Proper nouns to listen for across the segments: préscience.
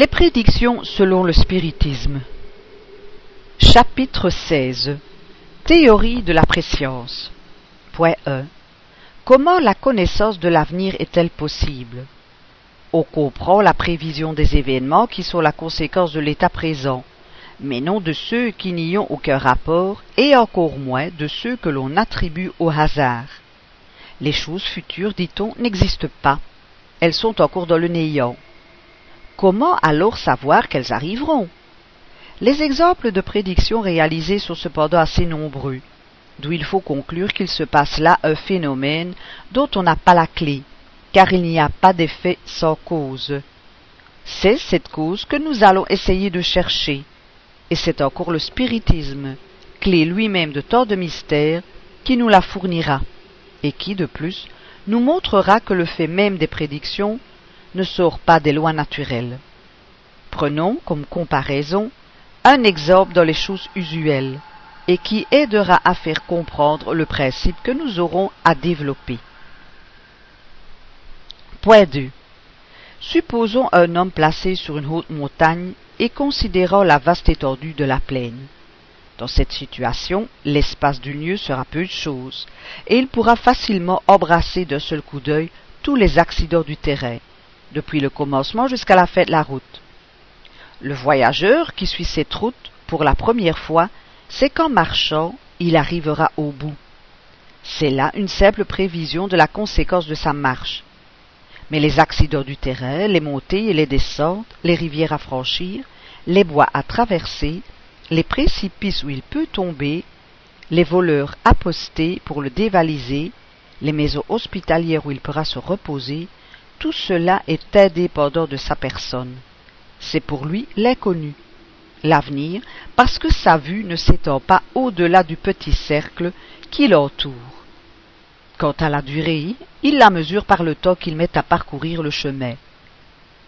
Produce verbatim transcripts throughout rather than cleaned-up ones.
Les prédictions selon le spiritisme. Chapitre seize. Théorie de la préscience. Point un. Comment la connaissance de l'avenir est-elle possible? On comprend la prévision des événements qui sont la conséquence de l'état présent, mais non de ceux qui n'y ont aucun rapport, et encore moins de ceux que l'on attribue au hasard. Les choses futures, dit-on, n'existent pas. Elles sont encore dans le néant. Comment alors savoir qu'elles arriveront? Les exemples de prédictions réalisées sont cependant assez nombreux, d'où il faut conclure qu'il se passe là un phénomène dont on n'a pas la clé, car il n'y a pas d'effet sans cause. C'est cette cause que nous allons essayer de chercher, et c'est encore le spiritisme, clé lui-même de tant de mystères, qui nous la fournira, et qui, de plus, nous montrera que le fait même des prédictions ne sort pas des lois naturelles. Prenons, comme comparaison, un exemple dans les choses usuelles, et qui aidera à faire comprendre le principe que nous aurons à développer. Point deux. Supposons un homme placé sur une haute montagne et considérant la vaste étendue de la plaine. Dans cette situation, l'espace du lieu sera peu de chose, et il pourra facilement embrasser d'un seul coup d'œil tous les accidents du terrain, depuis le commencement jusqu'à la fin de la route. Le voyageur qui suit cette route pour la première fois sait qu'en marchant, il arrivera au bout. C'est là une simple prévision de la conséquence de sa marche. Mais les accidents du terrain, les montées et les descentes, les rivières à franchir, les bois à traverser, les précipices où il peut tomber, les voleurs apostés pour le dévaliser, les maisons hospitalières où il pourra se reposer, tout cela est indépendant de sa personne. C'est pour lui l'inconnu, l'avenir, parce que sa vue ne s'étend pas au-delà du petit cercle qui l'entoure. Quant à la durée, il la mesure par le temps qu'il met à parcourir le chemin.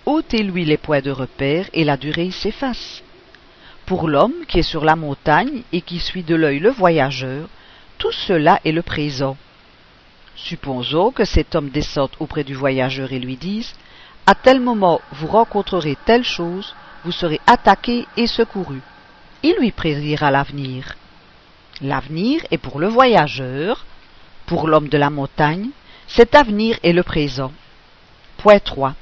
Ôtez-lui les points de repère et la durée s'efface. Pour l'homme qui est sur la montagne et qui suit de l'œil le voyageur, tout cela est le présent. Supposons que cet homme descende auprès du voyageur et lui dise « À tel moment, vous rencontrerez telle chose, vous serez attaqué et secouru. » Il lui prédira l'avenir. L'avenir est pour le voyageur, pour l'homme de la montagne, cet avenir est le présent. Point trois.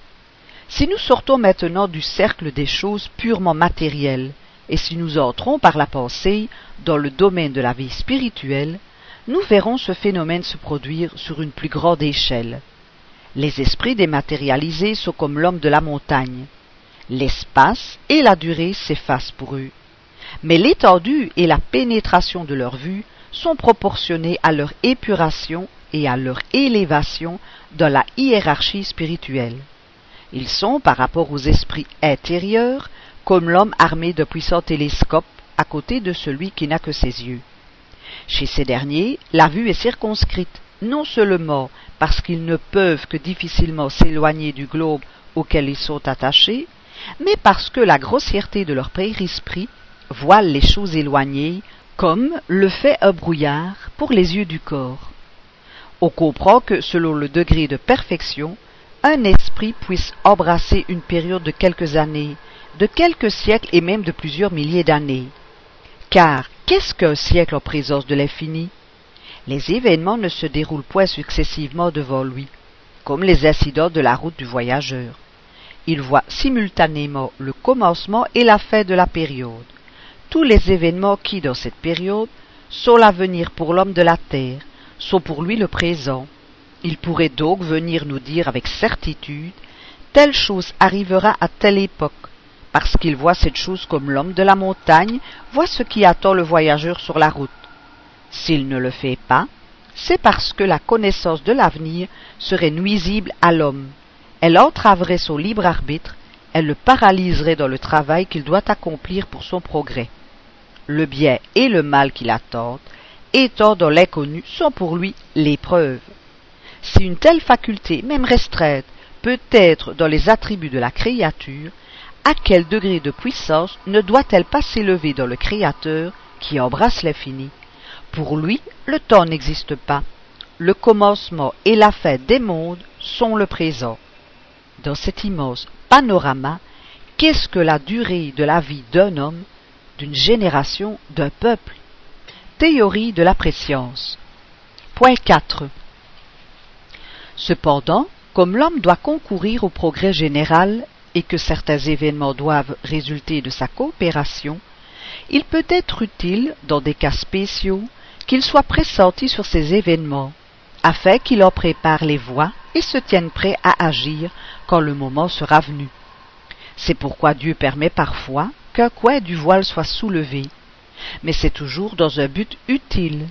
Si nous sortons maintenant du cercle des choses purement matérielles, et si nous entrons par la pensée dans le domaine de la vie spirituelle, nous verrons ce phénomène se produire sur une plus grande échelle. Les esprits dématérialisés sont comme l'homme de la montagne. L'espace et la durée s'effacent pour eux. Mais l'étendue et la pénétration de leur vue sont proportionnées à leur épuration et à leur élévation dans la hiérarchie spirituelle. Ils sont, par rapport aux esprits intérieurs, comme l'homme armé de puissants télescopes à côté de celui qui n'a que ses yeux. Chez ces derniers, la vue est circonscrite, non seulement parce qu'ils ne peuvent que difficilement s'éloigner du globe auquel ils sont attachés, mais parce que la grossièreté de leur périsprit voile les choses éloignées, comme le fait un brouillard pour les yeux du corps. On comprend que, selon le degré de perfection, un esprit puisse embrasser une période de quelques années, de quelques siècles et même de plusieurs milliers d'années. Car, qu'est-ce qu'un siècle en présence de l'infini? Les événements ne se déroulent point successivement devant lui, comme les incidents de la route du voyageur. Il voit simultanément le commencement et la fin de la période, tous les événements qui, dans cette période, sont l'avenir pour l'homme de la terre, sont pour lui le présent. Il pourrait donc venir nous dire avec certitude, telle chose arrivera à telle époque, parce qu'il voit cette chose comme l'homme de la montagne voit ce qui attend le voyageur sur la route. S'il ne le fait pas, c'est parce que la connaissance de l'avenir serait nuisible à l'homme. Elle entraverait son libre arbitre, elle le paralyserait dans le travail qu'il doit accomplir pour son progrès. Le bien et le mal qu'il attend, étant dans l'inconnu, sont pour lui l'épreuve. Si une telle faculté, même restreinte, peut être dans les attributs de la créature, à quel degré de puissance ne doit-elle pas s'élever dans le Créateur qui embrasse l'infini? Pour lui, le temps n'existe pas. Le commencement et la fin des mondes sont le présent. Dans cet immense panorama, qu'est-ce que la durée de la vie d'un homme, d'une génération, d'un peuple? Théorie de la préscience. Point quatre. Cependant, comme l'homme doit concourir au progrès général et que certains événements doivent résulter de sa coopération, il peut être utile, dans des cas spéciaux, qu'il soit pressenti sur ces événements, afin qu'il en prépare les voies et se tienne prêt à agir quand le moment sera venu. C'est pourquoi Dieu permet parfois qu'un coin du voile soit soulevé, mais c'est toujours dans un but utile,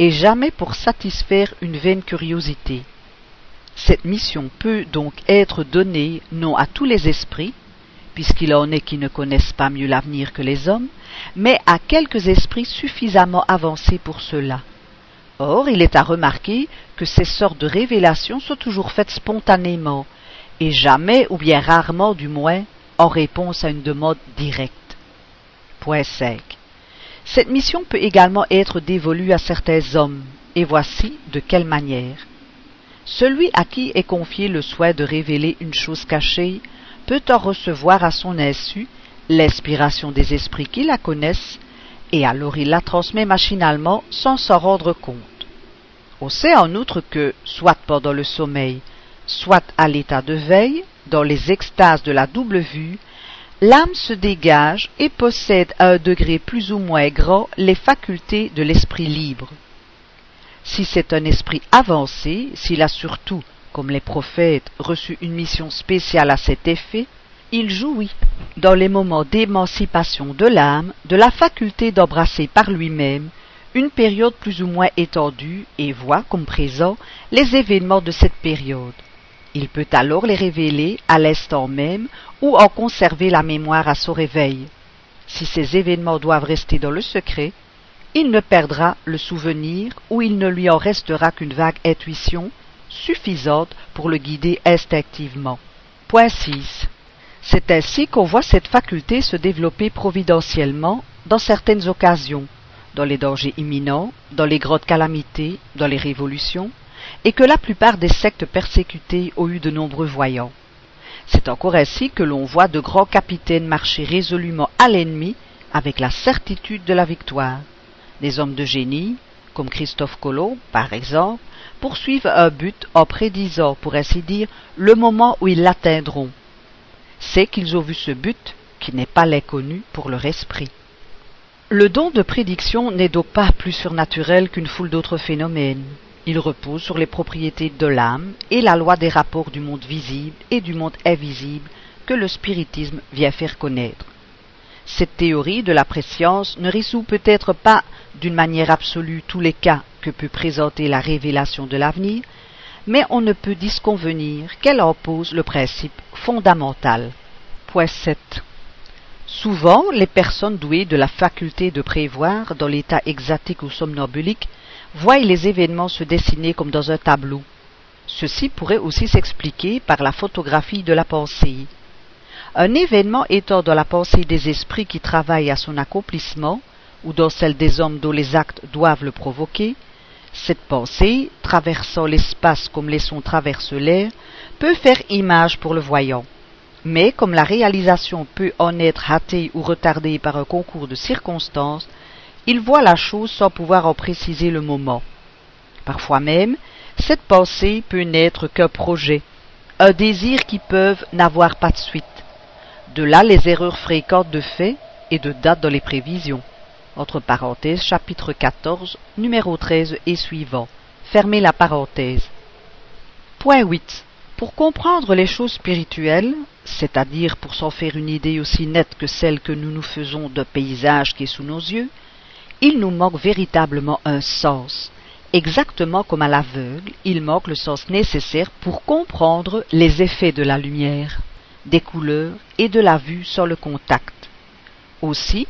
et jamais pour satisfaire une vaine curiosité. Cette mission peut donc être donnée non à tous les esprits, puisqu'il en est qui ne connaissent pas mieux l'avenir que les hommes, mais à quelques esprits suffisamment avancés pour cela. Or, il est à remarquer que ces sortes de révélations sont toujours faites spontanément, et jamais, ou bien rarement du moins, en réponse à une demande directe. Point cinq. Cette mission peut également être dévolue à certains hommes, et voici de quelle manière. Celui à qui est confié le soin de révéler une chose cachée peut en recevoir à son insu l'inspiration des esprits qui la connaissent, et alors il la transmet machinalement sans s'en rendre compte. On sait en outre que, soit pendant le sommeil, soit à l'état de veille, dans les extases de la double vue, l'âme se dégage et possède à un degré plus ou moins grand les facultés de l'esprit libre. Si c'est un esprit avancé, s'il a surtout, comme les prophètes, reçu une mission spéciale à cet effet, il jouit, dans les moments d'émancipation de l'âme, de la faculté d'embrasser par lui-même une période plus ou moins étendue et voit, comme présent, les événements de cette période. Il peut alors les révéler à l'instant même ou en conserver la mémoire à son réveil. Si ces événements doivent rester dans le secret, il ne perdra le souvenir ou il ne lui en restera qu'une vague intuition suffisante pour le guider instinctivement. Point six. C'est ainsi qu'on voit cette faculté se développer providentiellement dans certaines occasions, dans les dangers imminents, dans les grandes calamités, dans les révolutions, et que la plupart des sectes persécutées ont eu de nombreux voyants. C'est encore ainsi que l'on voit de grands capitaines marcher résolument à l'ennemi avec la certitude de la victoire. Des hommes de génie, comme Christophe Colomb, par exemple, poursuivent un but en prédisant, pour ainsi dire, le moment où ils l'atteindront. C'est qu'ils ont vu ce but qui n'est pas l'inconnu pour leur esprit. Le don de prédiction n'est donc pas plus surnaturel qu'une foule d'autres phénomènes. Il repose sur les propriétés de l'âme et la loi des rapports du monde visible et du monde invisible que le spiritisme vient faire connaître. Cette théorie de la préscience ne résout peut-être pas d'une manière absolue tous les cas que peut présenter la révélation de l'avenir, mais on ne peut disconvenir qu'elle en pose le principe fondamental. Point sept. Souvent, les personnes douées de la faculté de prévoir, dans l'état extatique ou somnambulique, voient les événements se dessiner comme dans un tableau. Ceci pourrait aussi s'expliquer par la photographie de la pensée. Un événement étant dans la pensée des esprits qui travaillent à son accomplissement, ou dans celle des hommes dont les actes doivent le provoquer, cette pensée, traversant l'espace comme les sons traversent l'air, peut faire image pour le voyant. Mais comme la réalisation peut en être hâtée ou retardée par un concours de circonstances, il voit la chose sans pouvoir en préciser le moment. Parfois même, cette pensée peut n'être qu'un projet, un désir qui peuvent n'avoir pas de suite. De là les erreurs fréquentes de fait et de date dans les prévisions. Entre parenthèses, chapitre quatorze, numéro treize et suivant. Fermez la parenthèse. Point huit. Pour comprendre les choses spirituelles, c'est-à-dire pour s'en faire une idée aussi nette que celle que nous nous faisons d'un paysage qui est sous nos yeux, il nous manque véritablement un sens. Exactement comme à l'aveugle, il manque le sens nécessaire pour comprendre les effets de la lumière, des couleurs et de la vue sans le contact. Aussi,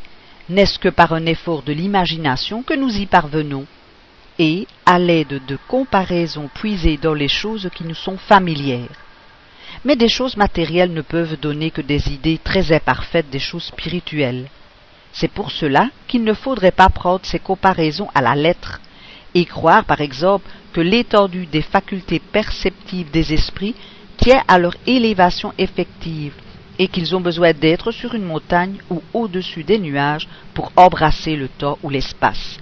n'est-ce que par un effort de l'imagination que nous y parvenons, et à l'aide de comparaisons puisées dans les choses qui nous sont familières. Mais des choses matérielles ne peuvent donner que des idées très imparfaites des choses spirituelles. C'est pour cela qu'il ne faudrait pas prendre ces comparaisons à la lettre, et croire par exemple que l'étendue des facultés perceptives des esprits tient à leur élévation effective, et qu'ils ont besoin d'être sur une montagne ou au-dessus des nuages pour embrasser le temps ou l'espace.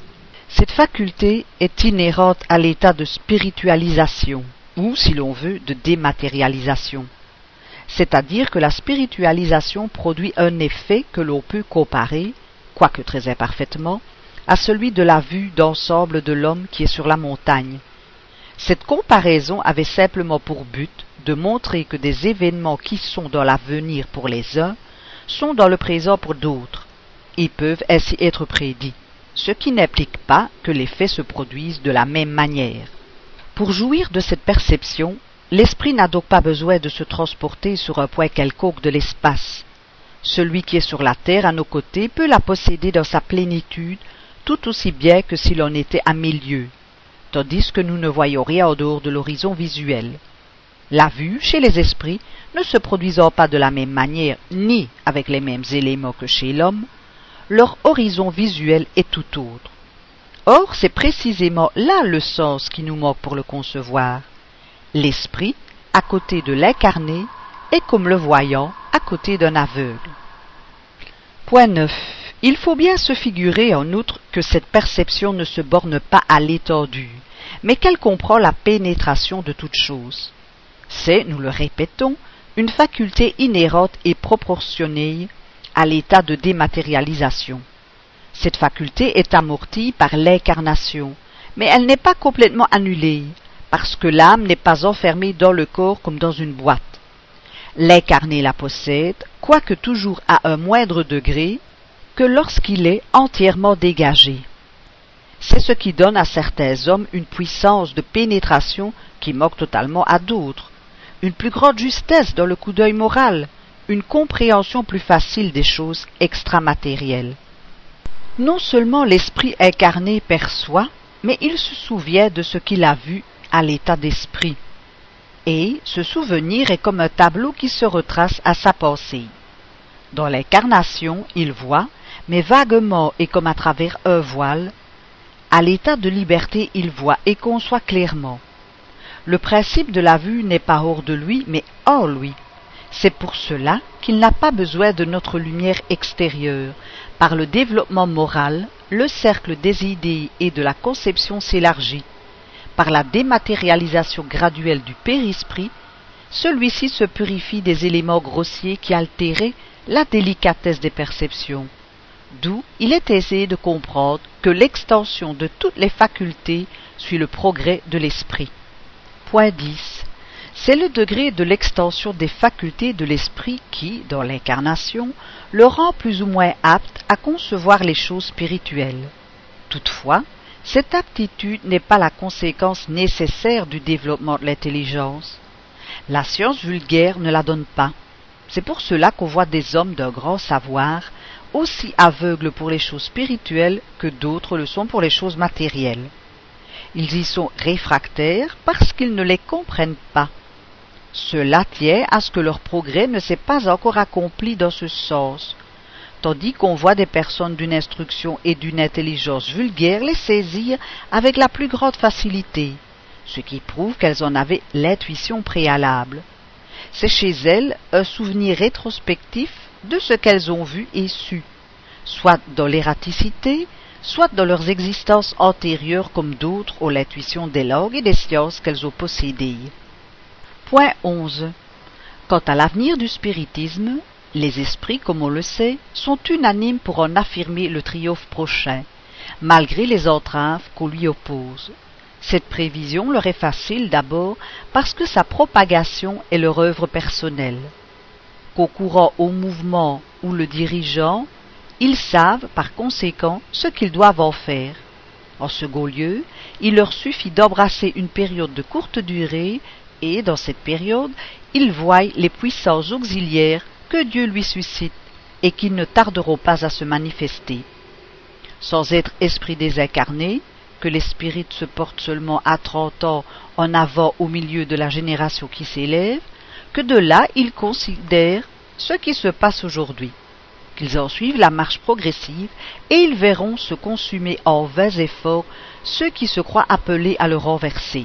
Cette faculté est inhérente à l'état de spiritualisation, ou si l'on veut, de dématérialisation. C'est-à-dire que la spiritualisation produit un effet que l'on peut comparer, quoique très imparfaitement, à celui de la vue d'ensemble de l'homme qui est sur la montagne. Cette comparaison avait simplement pour but de montrer que des événements qui sont dans l'avenir pour les uns sont dans le présent pour d'autres, et peuvent ainsi être prédits, ce qui n'implique pas que les faits se produisent de la même manière. Pour jouir de cette perception, l'esprit n'a donc pas besoin de se transporter sur un point quelconque de l'espace. Celui qui est sur la terre à nos côtés peut la posséder dans sa plénitude, tout aussi bien que s'il en était à mille lieues, tandis que nous ne voyons rien en dehors de l'horizon visuel. La vue, chez les esprits, ne se produisant pas de la même manière ni avec les mêmes éléments que chez l'homme, leur horizon visuel est tout autre. Or, c'est précisément là le sens qui nous manque pour le concevoir. L'esprit, à côté de l'incarné, est comme le voyant à côté d'un aveugle. Point neuf. Il faut bien se figurer en outre que cette perception ne se borne pas à l'étendue, mais qu'elle comprend la pénétration de toute chose. C'est, nous le répétons, une faculté inhérente et proportionnée à l'état de dématérialisation. Cette faculté est amortie par l'incarnation, mais elle n'est pas complètement annulée, parce que l'âme n'est pas enfermée dans le corps comme dans une boîte. L'incarné la possède, quoique toujours à un moindre degré, que lorsqu'il est entièrement dégagé. C'est ce qui donne à certains hommes une puissance de pénétration qui manque totalement à d'autres, une plus grande justesse dans le coup d'œil moral, une compréhension plus facile des choses extramatérielles. Non seulement l'esprit incarné perçoit, mais il se souvient de ce qu'il a vu à l'état d'esprit. Et ce souvenir est comme un tableau qui se retrace à sa pensée. Dans l'incarnation, il voit, mais vaguement et comme à travers un voile. À l'état de liberté, il voit et conçoit clairement. Le principe de la vue n'est pas hors de lui, mais en lui. C'est pour cela qu'il n'a pas besoin de notre lumière extérieure. Par le développement moral, le cercle des idées et de la conception s'élargit. Par la dématérialisation graduelle du périsprit, celui-ci se purifie des éléments grossiers qui altéraient la délicatesse des perceptions. D'où il est aisé de comprendre que l'extension de toutes les facultés suit le progrès de l'esprit. Point dix. C'est le degré de l'extension des facultés de l'esprit qui, dans l'incarnation, le rend plus ou moins apte à concevoir les choses spirituelles. Toutefois, cette aptitude n'est pas la conséquence nécessaire du développement de l'intelligence. La science vulgaire ne la donne pas. C'est pour cela qu'on voit des hommes d'un grand savoir, aussi aveugles pour les choses spirituelles que d'autres le sont pour les choses matérielles. Ils y sont réfractaires parce qu'ils ne les comprennent pas. Cela tient à ce que leur progrès ne s'est pas encore accompli dans ce sens, tandis qu'on voit des personnes d'une instruction et d'une intelligence vulgaire les saisir avec la plus grande facilité, ce qui prouve qu'elles en avaient l'intuition préalable. C'est chez elles un souvenir rétrospectif de ce qu'elles ont vu et su, soit dans l'ératicité, soit dans leurs existences antérieures comme d'autres ont l'intuition des langues et des sciences qu'elles ont possédées. Point onze. Quant à l'avenir du spiritisme, les esprits, comme on le sait, sont unanimes pour en affirmer le triomphe prochain, malgré les entraves qu'on lui oppose. Cette prévision leur est facile d'abord parce que sa propagation est leur œuvre personnelle. Concourant au mouvement ou le dirigeant, ils savent par conséquent ce qu'ils doivent en faire. En second lieu, il leur suffit d'embrasser une période de courte durée et, dans cette période, ils voient les puissances auxiliaires que Dieu lui suscite et qui ne tarderont pas à se manifester. Sans être esprit désincarné, que les spirites se portent seulement à trente ans en avant au milieu de la génération qui s'élève, que de là ils considèrent ce qui se passe aujourd'hui, qu'ils en suivent la marche progressive et ils verront se consumer en vains efforts ceux qui se croient appelés à le renverser.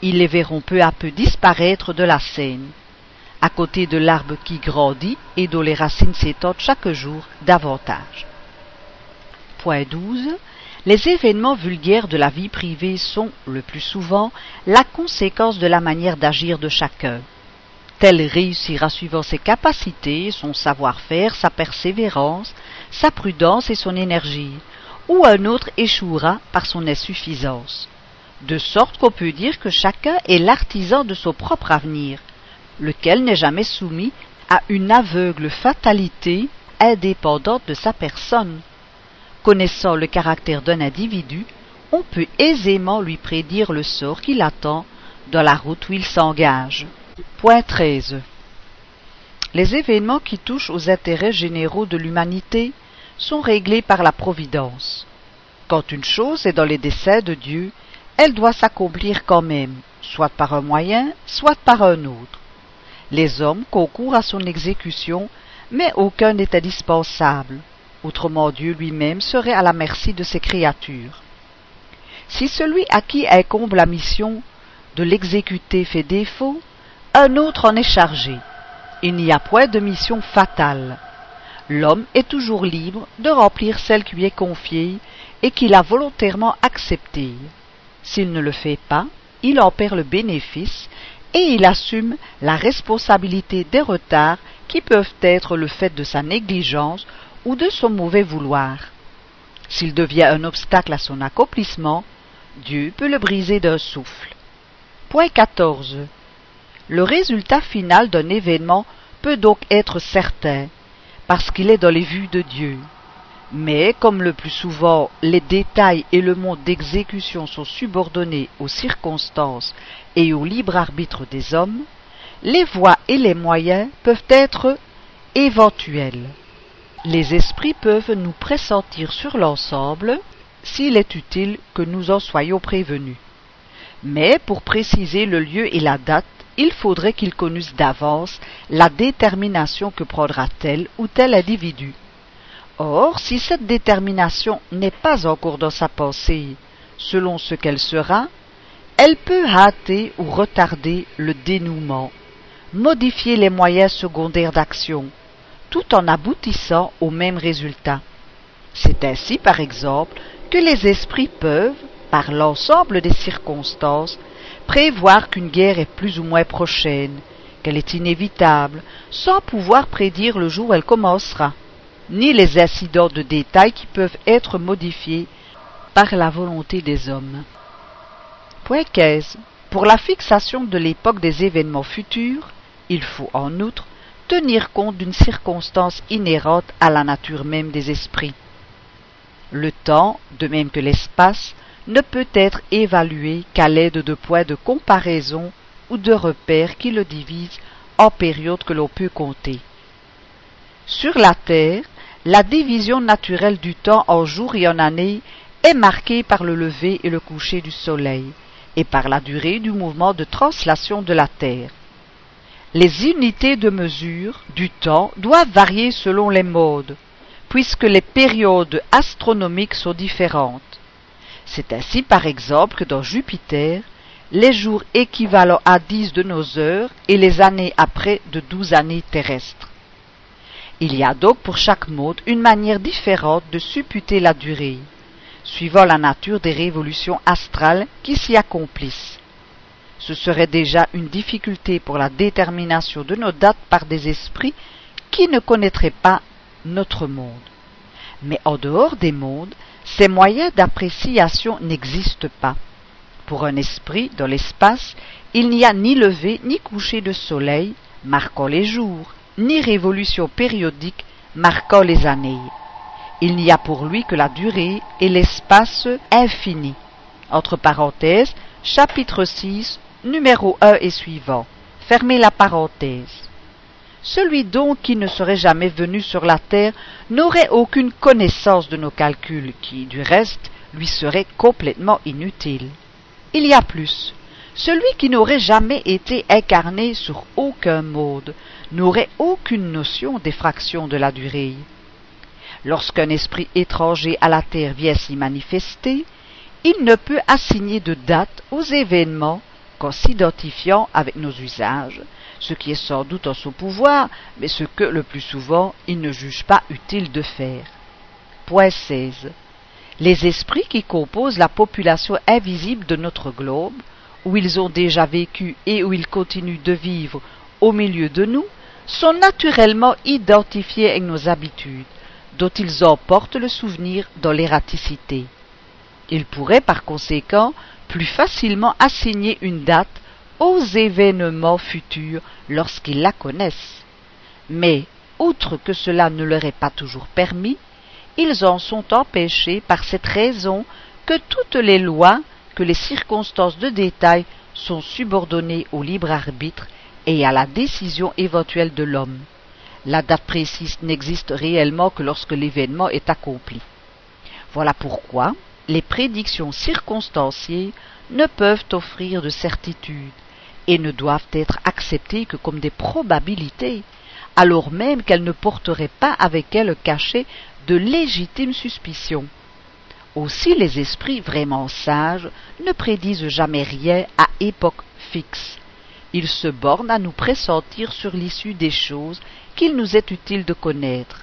Ils les verront peu à peu disparaître de la scène. à côté de l'arbre qui grandit et dont les racines s'étendent chaque jour davantage. Point douze. Les événements vulgaires de la vie privée sont, le plus souvent, la conséquence de la manière d'agir de chacun. Tel réussira suivant ses capacités, son savoir-faire, sa persévérance, sa prudence et son énergie, ou un autre échouera par son insuffisance. De sorte qu'on peut dire que chacun est l'artisan de son propre avenir, lequel n'est jamais soumis à une aveugle fatalité indépendante de sa personne. Connaissant le caractère d'un individu, on peut aisément lui prédire le sort qui l'attend dans la route où il s'engage. Point treize. Les événements qui touchent aux intérêts généraux de l'humanité sont réglés par la Providence. Quand une chose est dans les desseins de Dieu, elle doit s'accomplir quand même, soit par un moyen, soit par un autre. Les hommes concourent à son exécution, mais aucun n'est indispensable. Autrement, Dieu lui-même serait à la merci de ses créatures. Si celui à qui incombe la mission de l'exécuter fait défaut, un autre en est chargé. Il n'y a point de mission fatale. L'homme est toujours libre de remplir celle qui lui est confiée et qu'il a volontairement acceptée. S'il ne le fait pas, il en perd le bénéfice et il assume la responsabilité des retards qui peuvent être le fait de sa négligence ou de son mauvais vouloir. S'il devient un obstacle à son accomplissement, Dieu peut le briser d'un souffle. Point quatorze. Le résultat final d'un événement peut donc être certain, parce qu'il est dans les vues de Dieu. Mais, comme le plus souvent, les détails et le mode d'exécution sont subordonnés aux circonstances et au libre arbitre des hommes, les voies et les moyens peuvent être éventuels. Les esprits peuvent nous pressentir sur l'ensemble s'il est utile que nous en soyons prévenus. Mais, pour préciser le lieu et la date, il faudrait qu'ils connussent d'avance la détermination que prendra tel ou tel individu. Or, si cette détermination n'est pas encore dans sa pensée, selon ce qu'elle sera, elle peut hâter ou retarder le dénouement, modifier les moyens secondaires d'action, tout en aboutissant au même résultat. C'est ainsi, par exemple, que les esprits peuvent, par l'ensemble des circonstances, prévoir qu'une guerre est plus ou moins prochaine, qu'elle est inévitable, sans pouvoir prédire le jour où elle commencera, ni les incidents de détail qui peuvent être modifiés par la volonté des hommes. Point quinze. Pour la fixation de l'époque des événements futurs, il faut en outre tenir compte d'une circonstance inhérente à la nature même des esprits. Le temps, de même que l'espace, ne peut être évalué qu'à l'aide de points de comparaison ou de repères qui le divisent en périodes que l'on peut compter. Sur la Terre, la division naturelle du temps en jours et en années est marquée par le lever et le coucher du soleil et par la durée du mouvement de translation de la Terre. Les unités de mesure du temps doivent varier selon les modes, puisque les périodes astronomiques sont différentes. C'est ainsi, par exemple, que dans Jupiter, les jours équivalent à dix de nos heures et les années à près de douze années terrestres. Il y a donc pour chaque mode une manière différente de supputer la durée, suivant la nature des révolutions astrales qui s'y accomplissent. Ce serait déjà une difficulté pour la détermination de nos dates par des esprits qui ne connaîtraient pas notre monde. Mais en dehors des mondes, ces moyens d'appréciation n'existent pas. Pour un esprit, dans l'espace, il n'y a ni lever ni coucher de soleil marquant les jours, ni révolution périodique marquant les années. Il n'y a pour lui que la durée et l'espace infini. Entre parenthèses, chapitre six, numéro un et suivant. Fermez la parenthèse. Celui donc qui ne serait jamais venu sur la terre n'aurait aucune connaissance de nos calculs qui, du reste, lui seraient complètement inutiles. Il y a plus. Celui qui n'aurait jamais été incarné sur aucun mode n'aurait aucune notion des fractions de la durée. Lorsqu'un esprit étranger à la terre vient s'y manifester, il ne peut assigner de date aux événements qu'en s'identifiant avec nos usages, ce qui est sans doute en son pouvoir, mais ce que, le plus souvent, il ne juge pas utile de faire. Point seize. Les esprits qui composent la population invisible de notre globe, où ils ont déjà vécu et où ils continuent de vivre au milieu de nous, sont naturellement identifiés avec nos habitudes, dont ils emportent le souvenir dans l'erraticité. Ils pourraient par conséquent plus facilement assigner une date aux événements futurs lorsqu'ils la connaissent. Mais, outre que cela ne leur est pas toujours permis, ils en sont empêchés par cette raison que toutes les lois, que les circonstances de détail sont subordonnées au libre arbitre et à la décision éventuelle de l'homme. La date précise n'existe réellement que lorsque l'événement est accompli. Voilà pourquoi les prédictions circonstanciées ne peuvent offrir de certitude et ne doivent être acceptées que comme des probabilités, alors même qu'elles ne porteraient pas avec elles cachées de légitimes suspicions. Aussi les esprits vraiment sages ne prédisent jamais rien à époque fixe. Ils se bornent à nous pressentir sur l'issue des choses qu'il nous est utile de connaître.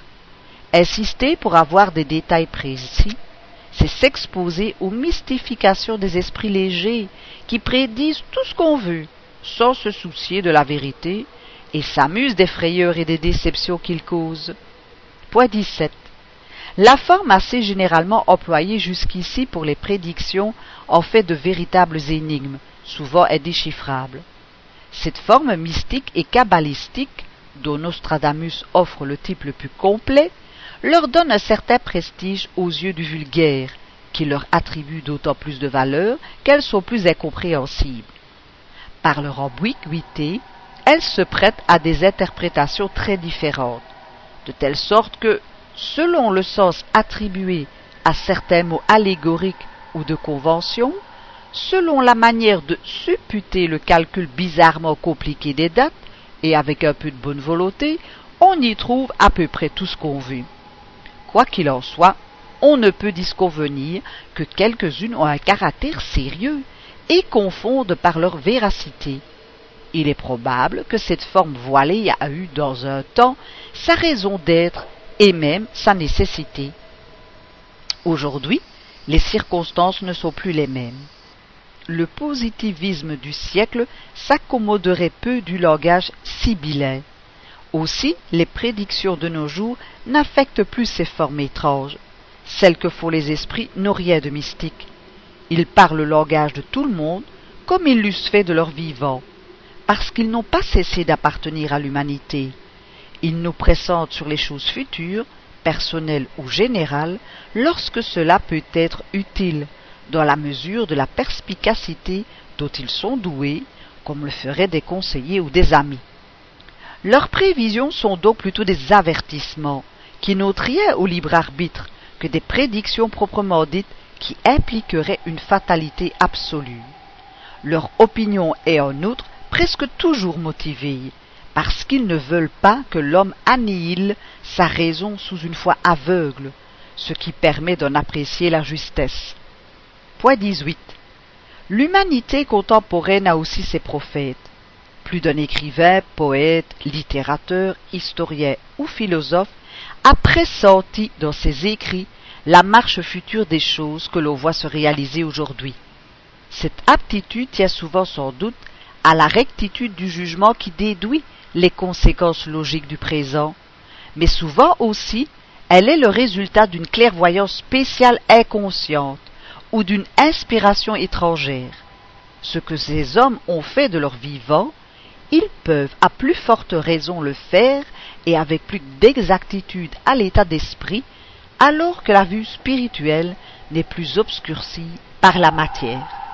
Insister pour avoir des détails précis, c'est s'exposer aux mystifications des esprits légers qui prédisent tout ce qu'on veut, sans se soucier de la vérité, et s'amusent des frayeurs et des déceptions qu'ils causent. Point dix-sept. La forme assez généralement employée jusqu'ici pour les prédictions en fait de véritables énigmes, souvent indéchiffrables. Cette forme mystique et kabbalistique, dont Nostradamus offre le type le plus complet, leur donne un certain prestige aux yeux du vulgaire, qui leur attribue d'autant plus de valeur qu'elles sont plus incompréhensibles. Par leur ambiguïté, elles se prêtent à des interprétations très différentes, de telle sorte que, selon le sens attribué à certains mots allégoriques ou de convention, selon la manière de supputer le calcul bizarrement compliqué des dates, et avec un peu de bonne volonté, on y trouve à peu près tout ce qu'on veut. Quoi qu'il en soit, on ne peut disconvenir que quelques-unes ont un caractère sérieux et confondent par leur véracité. Il est probable que cette forme voilée a eu dans un temps sa raison d'être et même sa nécessité. Aujourd'hui, les circonstances ne sont plus les mêmes. Le positivisme du siècle s'accommoderait peu du langage sibyllin. Aussi, les prédictions de nos jours n'affectent plus ces formes étranges. Celles que font les esprits n'ont rien de mystique. Ils parlent le langage de tout le monde, comme ils l'eussent fait de leur vivant, parce qu'ils n'ont pas cessé d'appartenir à l'humanité. Ils nous pressentent sur les choses futures, personnelles ou générales, lorsque cela peut être utile, dans la mesure de la perspicacité dont ils sont doués, comme le feraient des conseillers ou des amis. Leurs prévisions sont donc plutôt des avertissements, qui n'ôtent rien au libre arbitre, que des prédictions proprement dites qui impliqueraient une fatalité absolue. Leur opinion est en outre presque toujours motivée, parce qu'ils ne veulent pas que l'homme annihile sa raison sous une foi aveugle, ce qui permet d'en apprécier la justesse. Point dix-huit. L'humanité contemporaine a aussi ses prophètes. Plus d'un écrivain, poète, littérateur, historien ou philosophe a pressenti dans ses écrits la marche future des choses que l'on voit se réaliser aujourd'hui. Cette aptitude tient souvent sans doute à la rectitude du jugement qui déduit les conséquences logiques du présent, mais souvent aussi, elle est le résultat d'une clairvoyance spéciale inconsciente ou d'une inspiration étrangère. Ce que ces hommes ont fait de leur vivant, ils peuvent à plus forte raison le faire et avec plus d'exactitude à l'état d'esprit, alors que la vue spirituelle n'est plus obscurcie par la matière.